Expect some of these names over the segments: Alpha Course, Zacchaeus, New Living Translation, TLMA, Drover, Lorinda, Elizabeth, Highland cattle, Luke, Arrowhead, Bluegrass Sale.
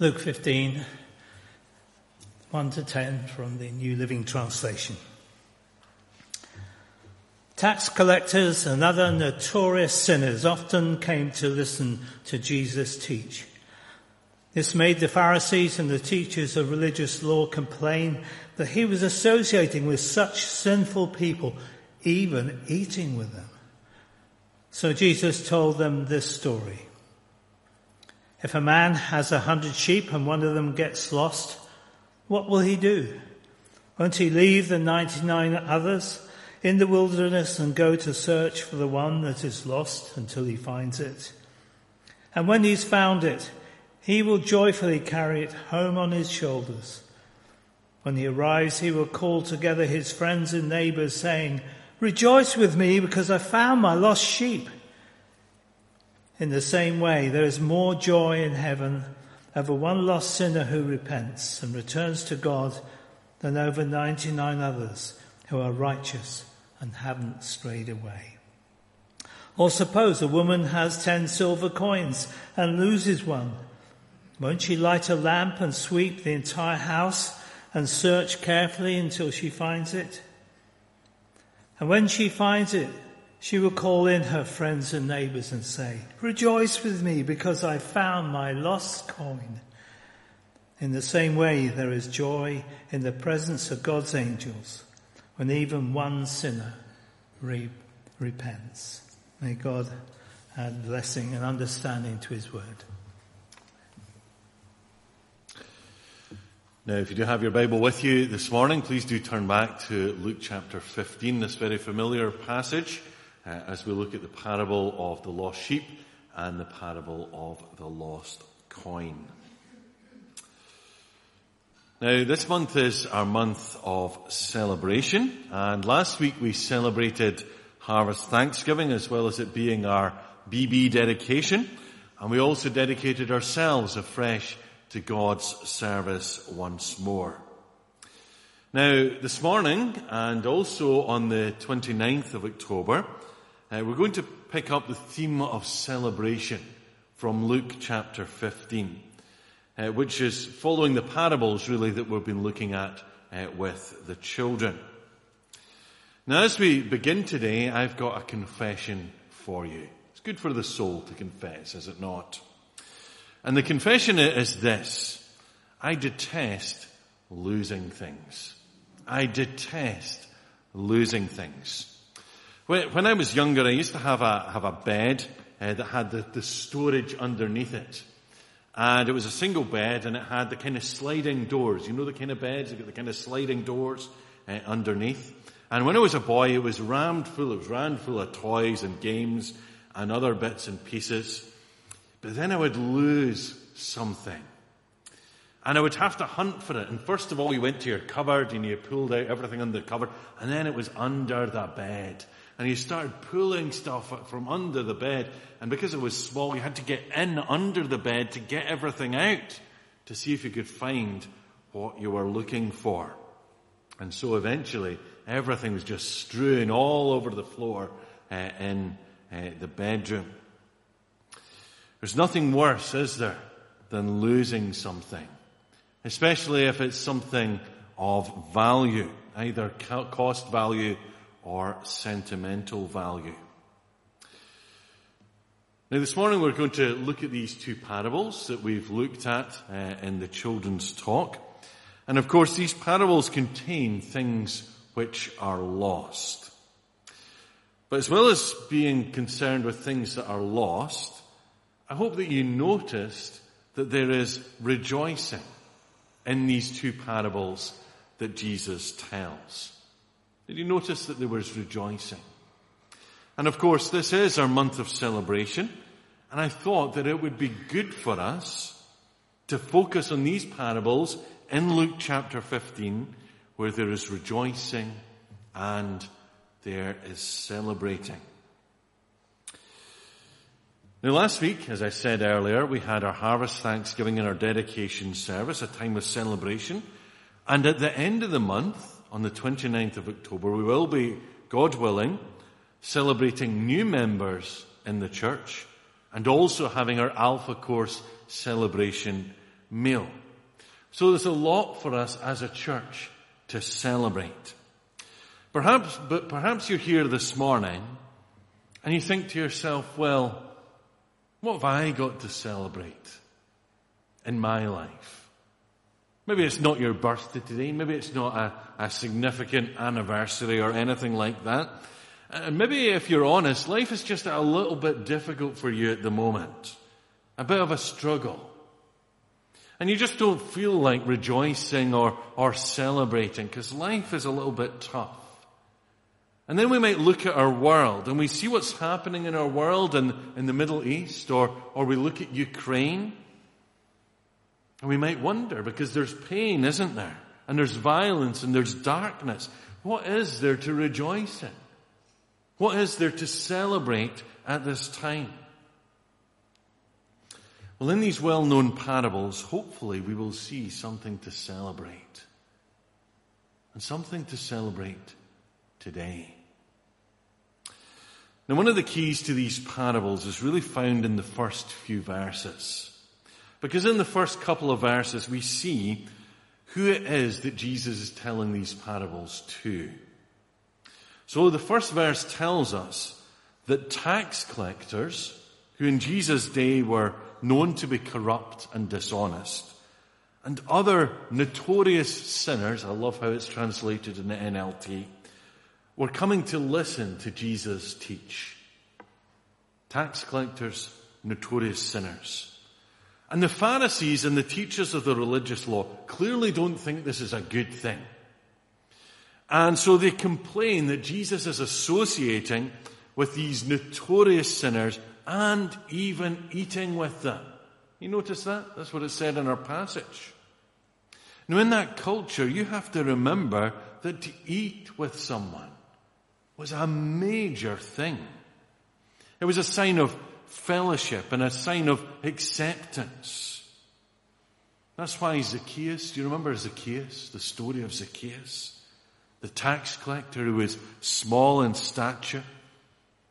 Luke 15, 1 to 10 from the New Living Translation. Tax collectors and other notorious sinners often came to listen to Jesus teach. This made the Pharisees and the teachers of religious law complain that he was associating with such sinful people, even eating with them. So Jesus told them this story. If a man has 100 sheep and one of them gets lost, what will he do? Won't he leave the 99 others in the wilderness and go to search for the one that is lost until he finds it? And when he's found it, he will joyfully carry it home on his shoulders. When he arrives, he will call together his friends and neighbors, saying, "Rejoice with me because I found my lost sheep." In the same way, there is more joy in heaven over one lost sinner who repents and returns to God than over 99 others who are righteous and haven't strayed away. Or suppose a woman has 10 silver coins and loses one. Won't she light a lamp and sweep the entire house and search carefully until she finds it? And when she finds it, she will call in her friends and neighbors and say, "Rejoice with me because I found my lost coin." In the same way, there is joy in the presence of God's angels when even one sinner repents. May God add blessing and understanding to his word. Now, if you do have your Bible with you this morning, please do turn back to Luke chapter 15, this very familiar passage, as we look at the parable of the lost sheep and the parable of the lost coin. Now, this month is our month of celebration, and last week we celebrated Harvest Thanksgiving, as well as it being our BB dedication, and we also dedicated ourselves afresh to God's service once more. Now, this morning, and also on the 29th of October, we're going to pick up the theme of celebration from Luke chapter 15, which is following the parables, really, that we've been looking at with the children. Now, as we begin today, I've got a confession for you. It's good for the soul to confess, is it not? And the confession is this: I detest losing things. I detest losing things. When I was younger, I used to have a bed that had the storage underneath it. And it was a single bed, and it had the kind of sliding doors. You know the kind of beds that got the kind of sliding doors underneath? And when I was a boy, it was rammed full of toys and games and other bits and pieces. But then I would lose something. And I would have to hunt for it. And first of all, you went to your cupboard and you pulled out everything under the cupboard. And then it was under the bed. And you started pulling stuff from under the bed. And because it was small, you had to get in under the bed to get everything out to see if you could find what you were looking for. And so eventually, everything was just strewn all over the floor in the bedroom. There's nothing worse, is there, than losing something, especially if it's something of value, either cost value or sentimental value. Now, this morning we're going to look at these two parables that we've looked at in the children's talk. And of course, these parables contain things which are lost. But as well as being concerned with things that are lost, I hope that you noticed that there is rejoicing in these two parables that Jesus tells. Did you notice that there was rejoicing? And of course, this is our month of celebration, and I thought that it would be good for us to focus on these parables in Luke chapter 15, where there is rejoicing and there is celebrating. Now, last week, as I said earlier, we had our Harvest Thanksgiving and our dedication service, a time of celebration. And at the end of the month, on the 29th of October, we will be, God willing, celebrating new members in the church and also having our Alpha Course celebration meal. So there's a lot for us as a church to celebrate. Perhaps you're here this morning and you think to yourself, well, what have I got to celebrate in my life? Maybe it's not your birthday today. Maybe it's not a significant anniversary or anything like that. And maybe if you're honest, life is just a little bit difficult for you at the moment. A bit of a struggle. And you just don't feel like rejoicing or celebrating because life is a little bit tough. And then we might look at our world and we see what's happening in our world and in the Middle East, or we look at Ukraine and we might wonder, because there's pain, isn't there? And there's violence and there's darkness. What is there to rejoice in? What is there to celebrate at this time? Well, in these well-known parables, hopefully we will see something to celebrate. And something to celebrate today. Now, one of the keys to these parables is really found in the first few verses. Because in the first couple of verses, we see who it is that Jesus is telling these parables to. So the first verse tells us that tax collectors, who in Jesus' day were known to be corrupt and dishonest, and other notorious sinners, I love how it's translated in the NLT, were coming to listen to Jesus teach. Tax collectors, notorious sinners. And the Pharisees and the teachers of the religious law clearly don't think this is a good thing. And so they complain that Jesus is associating with these notorious sinners and even eating with them. You notice that? That's what it said in our passage. Now, in that culture, you have to remember that to eat with someone was a major thing. It was a sign of fellowship and a sign of acceptance. That's why Zacchaeus, do you remember Zacchaeus? The story of Zacchaeus? The tax collector who was small in stature.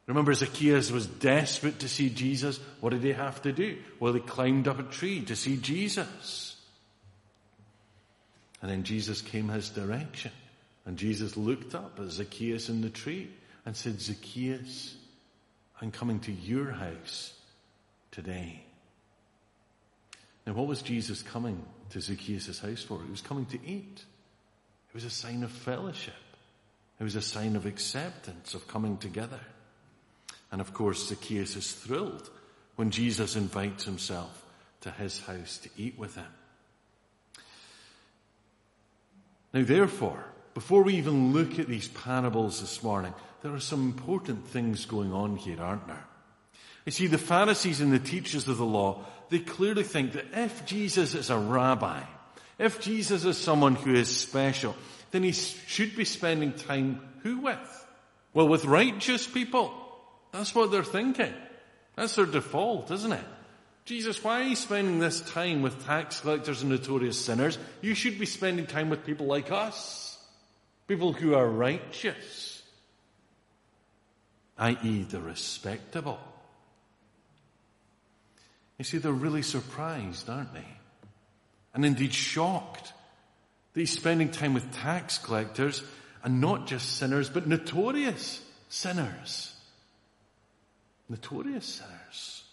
Remember, Zacchaeus was desperate to see Jesus. What did he have to do? Well, he climbed up a tree to see Jesus. And then Jesus came his direction. And Jesus looked up at Zacchaeus in the tree and said, Zacchaeus, I'm coming to your house today. Now, what was Jesus coming to Zacchaeus' house for? He was coming to eat. It was a sign of fellowship. It was a sign of acceptance, of coming together. And of course, Zacchaeus is thrilled when Jesus invites himself to his house to eat with him. Now, therefore, before we even look at these parables this morning, there are some important things going on here, aren't there? You see, the Pharisees and the teachers of the law, they clearly think that if Jesus is a rabbi, if Jesus is someone who is special, then he should be spending time who with? Well, with righteous people. That's what they're thinking. That's their default, isn't it? Jesus, why are you spending this time with tax collectors and notorious sinners? You should be spending time with people like us. People who are righteous. I.e. the respectable. You see, they're really surprised, aren't they? And indeed shocked that he's spending time with tax collectors and not just sinners, but notorious sinners. Notorious sinners.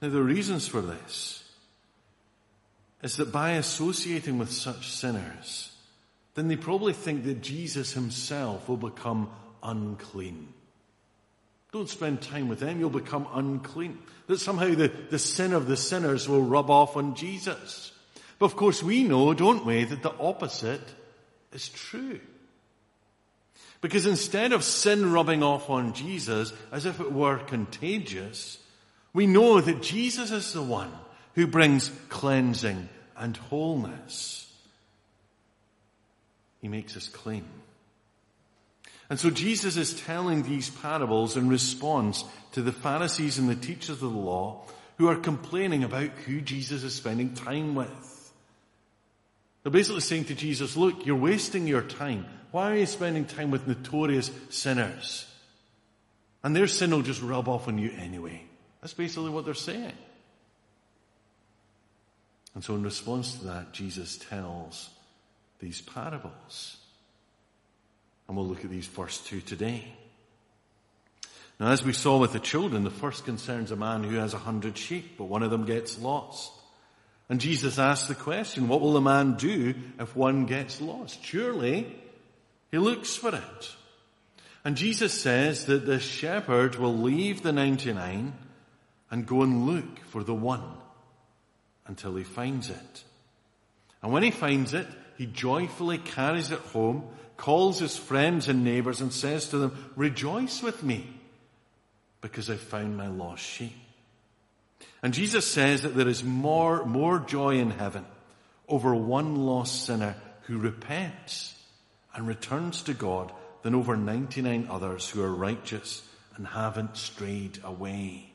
Now, the reasons for this is that by associating with such sinners, then they probably think that Jesus himself will become unclean. Don't spend time with them, you'll become unclean. That somehow the sin of the sinners will rub off on Jesus. But of course we know, don't we, that the opposite is true. Because instead of sin rubbing off on Jesus as if it were contagious, we know that Jesus is the one who brings cleansing and wholeness. He makes us clean. And so Jesus is telling these parables in response to the Pharisees and the teachers of the law who are complaining about who Jesus is spending time with. They're basically saying to Jesus, look, you're wasting your time. Why are you spending time with notorious sinners? And their sin will just rub off on you anyway. That's basically what they're saying. And so in response to that, Jesus tells these parables. And we'll look at these first two today. Now, as we saw with the children, the first concerns a man who has 100 sheep, but one of them gets lost. And Jesus asks the question, what will the man do if one gets lost? Surely he looks for it. And Jesus says that the shepherd will leave the 99 and go and look for the one until he finds it. And when he finds it, he joyfully carries it home, calls his friends and neighbors and says to them, rejoice with me because I found my lost sheep. And Jesus says that there is more joy in heaven over one lost sinner who repents and returns to God than over 99 others who are righteous and haven't strayed away.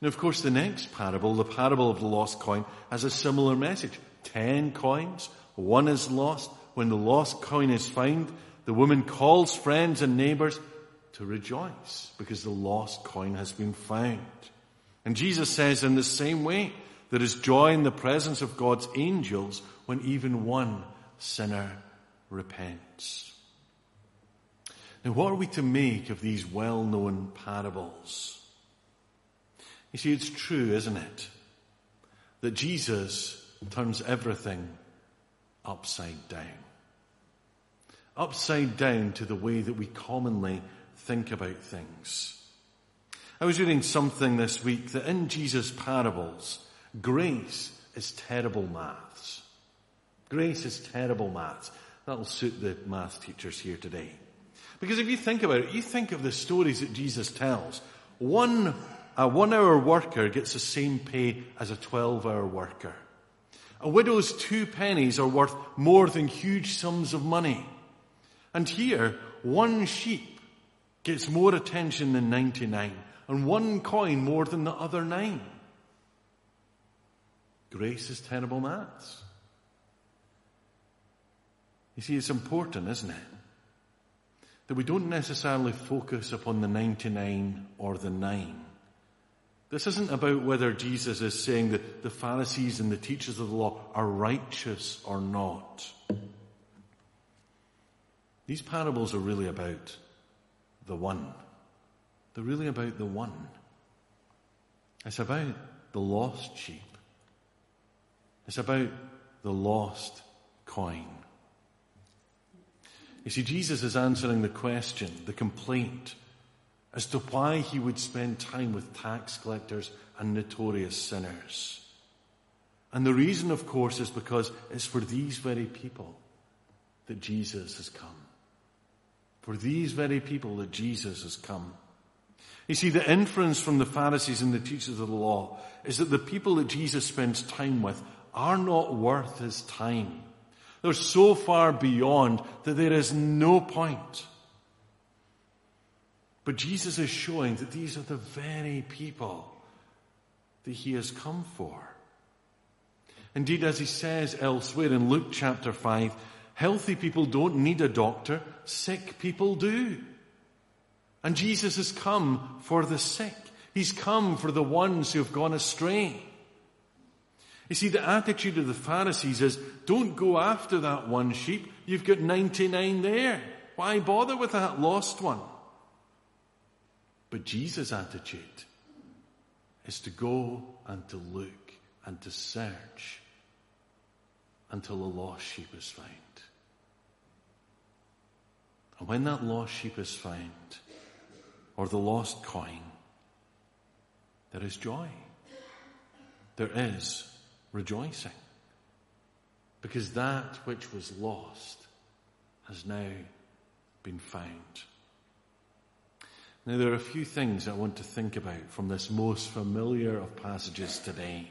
Now, of course, the next parable, the parable of the lost coin, has a similar message. 10 coins, one is lost. When the lost coin is found, the woman calls friends and neighbors to rejoice because the lost coin has been found. And Jesus says in the same way, there is joy in the presence of God's angels when even one sinner repents. Now, what are we to make of these well-known parables? You see, it's true, isn't it, that Jesus turns everything upside down. Upside down to the way that we commonly think about things. I was reading something this week that in Jesus' parables, grace is terrible maths. Grace is terrible maths. That'll suit the maths teachers here today. Because if you think about it, you think of the stories that Jesus tells. A 1-hour worker gets the same pay as a 12-hour worker. A widow's 2 pennies are worth more than huge sums of money. And here, 1 sheep gets more attention than 99, and 1 coin more than the other 9. Grace is terrible maths. You see, it's important, isn't it, that we don't necessarily focus upon the 99 or the 9. This isn't about whether Jesus is saying that the Pharisees and the teachers of the law are righteous or not. These parables are really about the one. They're really about the one. It's about the lost sheep. It's about the lost coin. You see, Jesus is answering the question, the complaint, as to why he would spend time with tax collectors and notorious sinners. And the reason, of course, is because it's for these very people that Jesus has come. For these very people that Jesus has come. You see, the inference from the Pharisees and the teachers of the law is that the people that Jesus spends time with are not worth his time. They're so far beyond that there is no point. But Jesus is showing that these are the very people that he has come for. Indeed, as he says elsewhere in Luke chapter 5, healthy people don't need a doctor, sick people do. And Jesus has come for the sick. He's come for the ones who have gone astray. You see, the attitude of the Pharisees is, don't go after that 1 sheep. You've got 99 there. Why bother with that lost one? But Jesus' attitude is to go and to look and to search until the lost sheep is found. And when that lost sheep is found, or the lost coin, there is joy. There is rejoicing. Because that which was lost has now been found. Now, there are a few things I want to think about from this most familiar of passages today.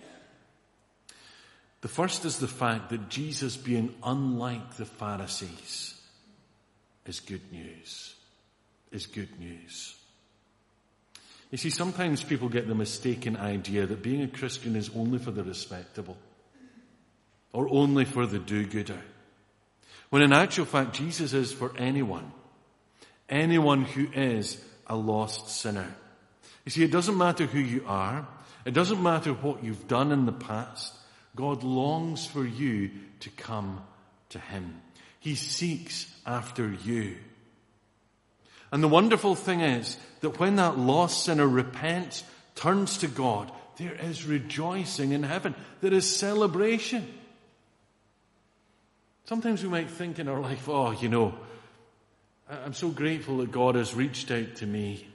The first is the fact that Jesus being unlike the Pharisees is good news. Is good news. You see, sometimes people get the mistaken idea that being a Christian is only for the respectable or only for the do-gooder, when in actual fact Jesus is for anyone. Anyone who is a lost sinner. You see, it doesn't matter who you are. It doesn't matter what you've done in the past. God longs for you to come to him. He seeks after you. And the wonderful thing is that when that lost sinner repents, turns to God, there is rejoicing in heaven. There is celebration. Sometimes we might think in our life, I'm so grateful that God has reached out to me.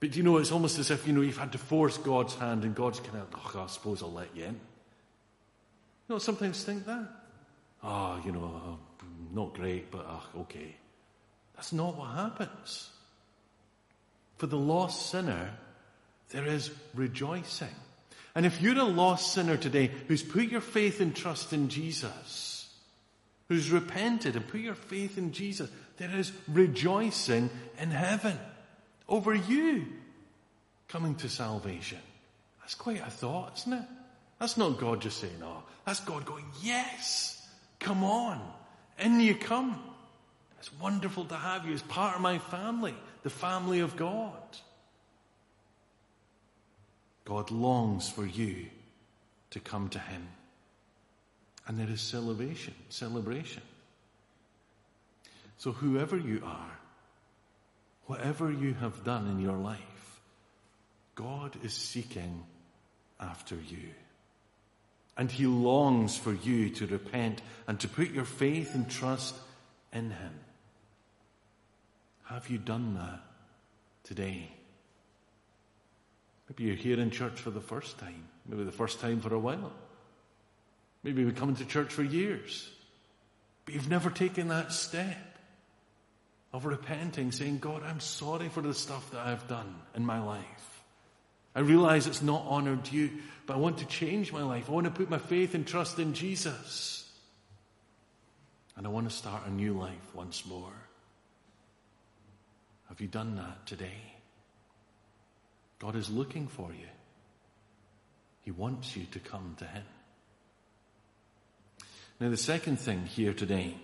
But it's almost as if, you've had to force God's hand and God's kind of, I suppose I'll let you in. Sometimes think that. Not great, but okay. That's not what happens. For the lost sinner, there is rejoicing. And if you're a lost sinner today who's put your faith and trust in Jesus, who's repented and put your faith in Jesus, there is rejoicing in heaven over you coming to salvation. That's quite a thought, isn't it? That's not God just saying, no. That's God going, yes, come on, in you come. It's wonderful to have you as part of my family, the family of God. God longs for you to come to him. And there is celebration. So whoever you are, whatever you have done in your life, God is seeking after you. And he longs for you to repent and to put your faith and trust in him. Have you done that today? Maybe you're here in church for the first time. Maybe the first time for a while. Maybe you've been coming to church for years. But you've never taken that step of repenting, saying, God, I'm sorry for the stuff that I've done in my life. I realize it's not honored you, but I want to change my life. I want to put my faith and trust in Jesus. And I want to start a new life once more. Have you done that today? God is looking for you. He wants you to come to him. Now, the second thing here today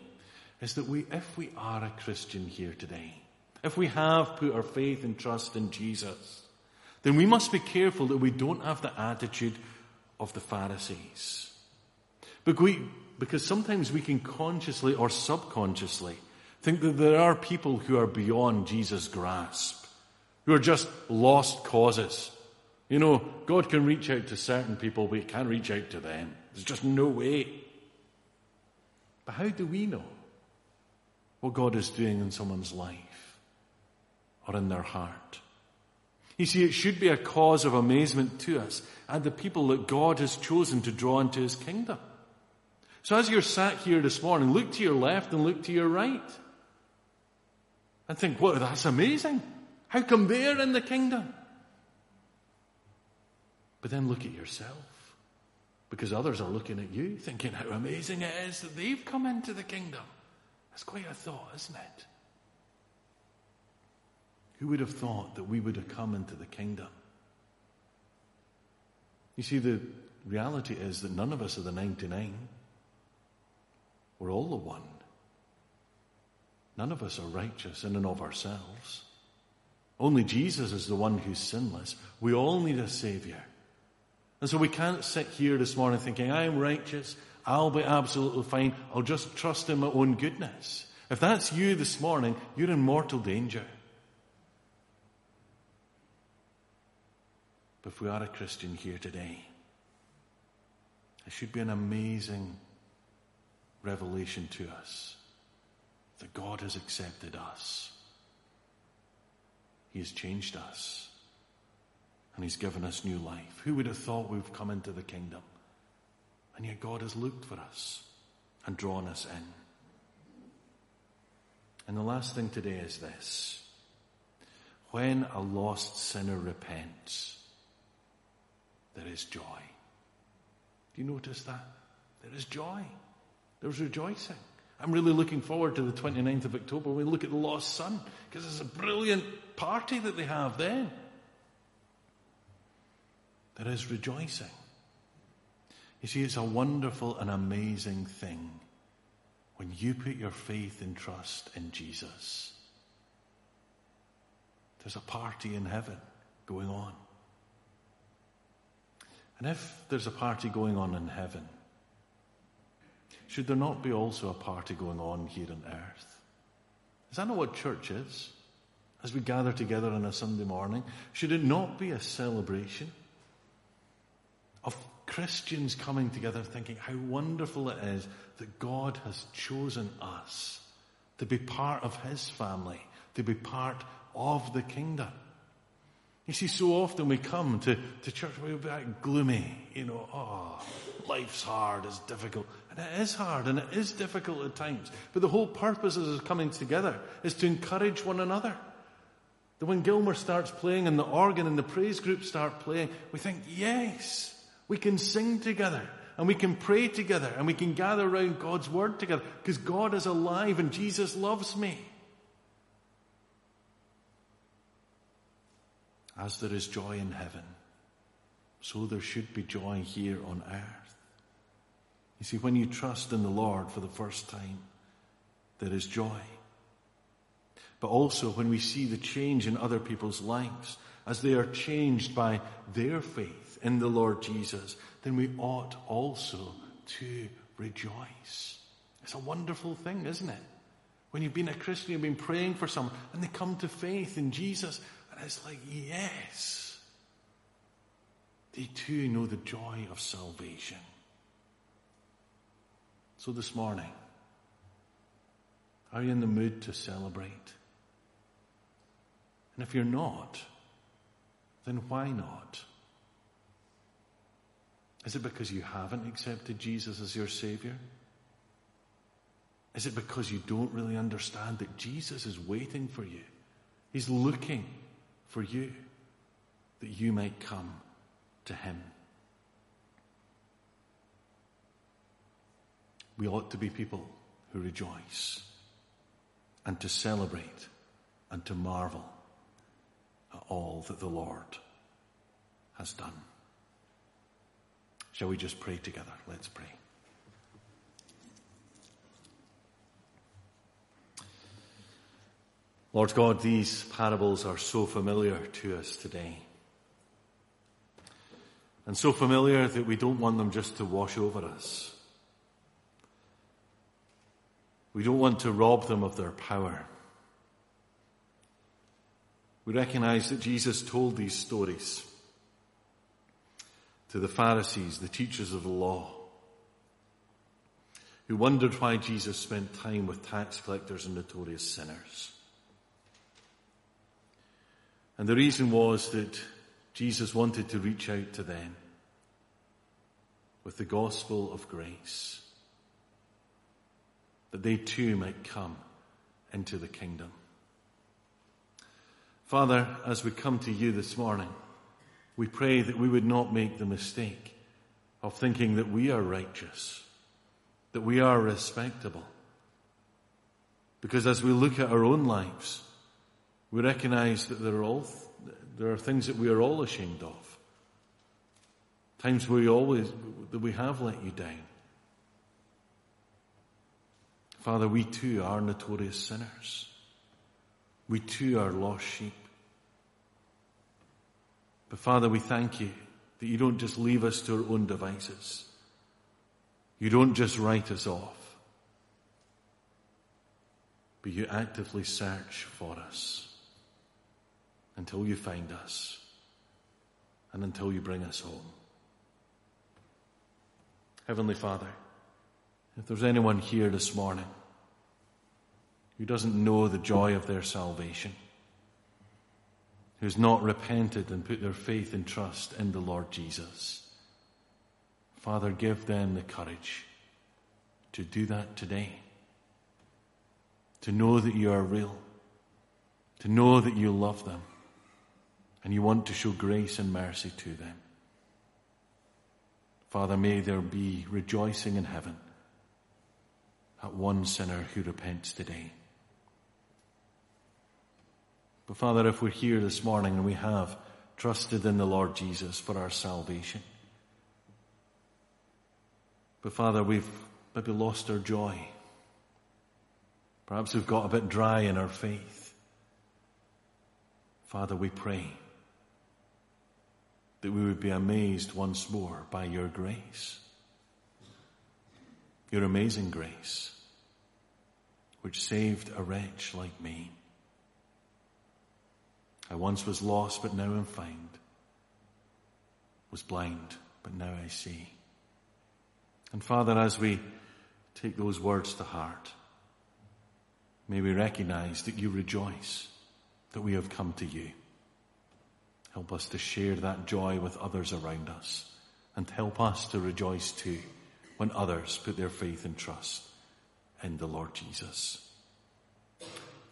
is that if we are a Christian here today, if we have put our faith and trust in Jesus, then we must be careful that we don't have the attitude of the Pharisees. Because sometimes we can consciously or subconsciously think that there are people who are beyond Jesus' grasp, who are just lost causes. God can reach out to certain people, but he can't reach out to them. There's just no way. But how do we know what God is doing in someone's life or in their heart? You see, it should be a cause of amazement to us and the people that God has chosen to draw into his kingdom. So as you're sat here this morning, look to your left and look to your right and think, well, that's amazing. How come they're in the kingdom? But then look at yourself, because others are looking at you thinking how amazing it is that they've come into the kingdom. That's quite a thought, isn't it? Who would have thought that we would have come into the kingdom? You see, the reality is that none of us are the 99. We're all the one. None of us are righteous in and of ourselves. Only Jesus is the one who's sinless. We all need a Savior. And so we can't sit here this morning thinking, I am righteous, I'll be absolutely fine, I'll just trust in my own goodness. If that's you this morning, you're in mortal danger. But if we are a Christian here today, it should be an amazing revelation to us that God has accepted us. He has changed us. And he's given us new life. Who would have thought we've come into the kingdom? And yet God has looked for us and drawn us in. And the last thing today is this. When a lost sinner repents, there is joy. Do you notice that? There is joy. There's rejoicing. I'm really looking forward to the 29th of October when we look at the lost son, because it's a brilliant party that they have then. There is rejoicing. You see, it's a wonderful and amazing thing when you put your faith and trust in Jesus. There's a party in heaven going on. And if there's a party going on in heaven, should there not be also a party going on here on earth? Is that not what church is? As we gather together on a Sunday morning, should it not be a celebration of Christians coming together thinking how wonderful it is that God has chosen us to be part of his family, to be part of the kingdom? You see, so often we come to church, we'll be like gloomy, life's hard, it's difficult. And it is hard and it is difficult at times. But the whole purpose of us coming together is to encourage one another. That when Gilmour starts playing and the organ and the praise group start playing, we think, yes, we can sing together and we can pray together and we can gather around God's word together because God is alive and Jesus loves me. As there is joy in heaven, so there should be joy here on earth. You see, when you trust in the Lord for the first time, there is joy. But also when we see the change in other people's lives, as they are changed by their faith in the Lord Jesus, then we ought also to rejoice. It's a wonderful thing, isn't it? When you've been a Christian, you've been praying for someone, and they come to faith in Jesus. And it's like, yes, they too know the joy of salvation. So this morning, are you in the mood to celebrate? And if you're not, then why not? Is it because you haven't accepted Jesus as your Savior? Is it because you don't really understand that Jesus is waiting for you? He's looking for you, that you might come to him. We ought to be people who rejoice and to celebrate and to marvel at all that the Lord has done. Shall we just pray together? Let's pray. Lord God, these parables are so familiar to us today. And so familiar that we don't want them just to wash over us. We don't want to rob them of their power. We recognize that Jesus told these stories to the Pharisees, the teachers of the law, who wondered why Jesus spent time with tax collectors and notorious sinners. And the reason was that Jesus wanted to reach out to them with the gospel of grace, that they too might come into the kingdom. Father, as we come to you this morning, we pray that we would not make the mistake of thinking that we are righteous, that we are respectable. Because as we look at our own lives, we recognize that there are things that we are all ashamed of. Times that we have let you down. Father, we too are notorious sinners. We too are lost sheep. But Father, we thank you that you don't just leave us to our own devices. You don't just write us off. But you actively search for us, until you find us and until you bring us home. Heavenly Father, if there's anyone here this morning who doesn't know the joy of their salvation, who's not repented and put their faith and trust in the Lord Jesus, Father, give them the courage to do that today, to know that you are real, to know that you love them, and you want to show grace and mercy to them. Father, may there be rejoicing in heaven at one sinner who repents today. But Father, if we're here this morning and we have trusted in the Lord Jesus for our salvation, but Father, we've maybe lost our joy. Perhaps we've got a bit dry in our faith. Father, we pray that we would be amazed once more by your grace, your amazing grace, which saved a wretch like me. I once was lost, but now am found. Was blind, but now I see. And Father, as we take those words to heart, may we recognize that you rejoice that we have come to you. Help us to share that joy with others around us, and help us to rejoice too when others put their faith and trust in the Lord Jesus.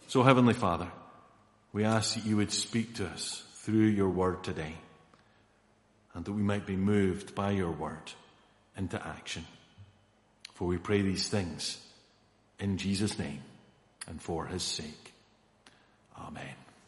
So, Heavenly Father, we ask that you would speak to us through your word today, and that we might be moved by your word into action. For we pray these things in Jesus' name and for his sake. Amen.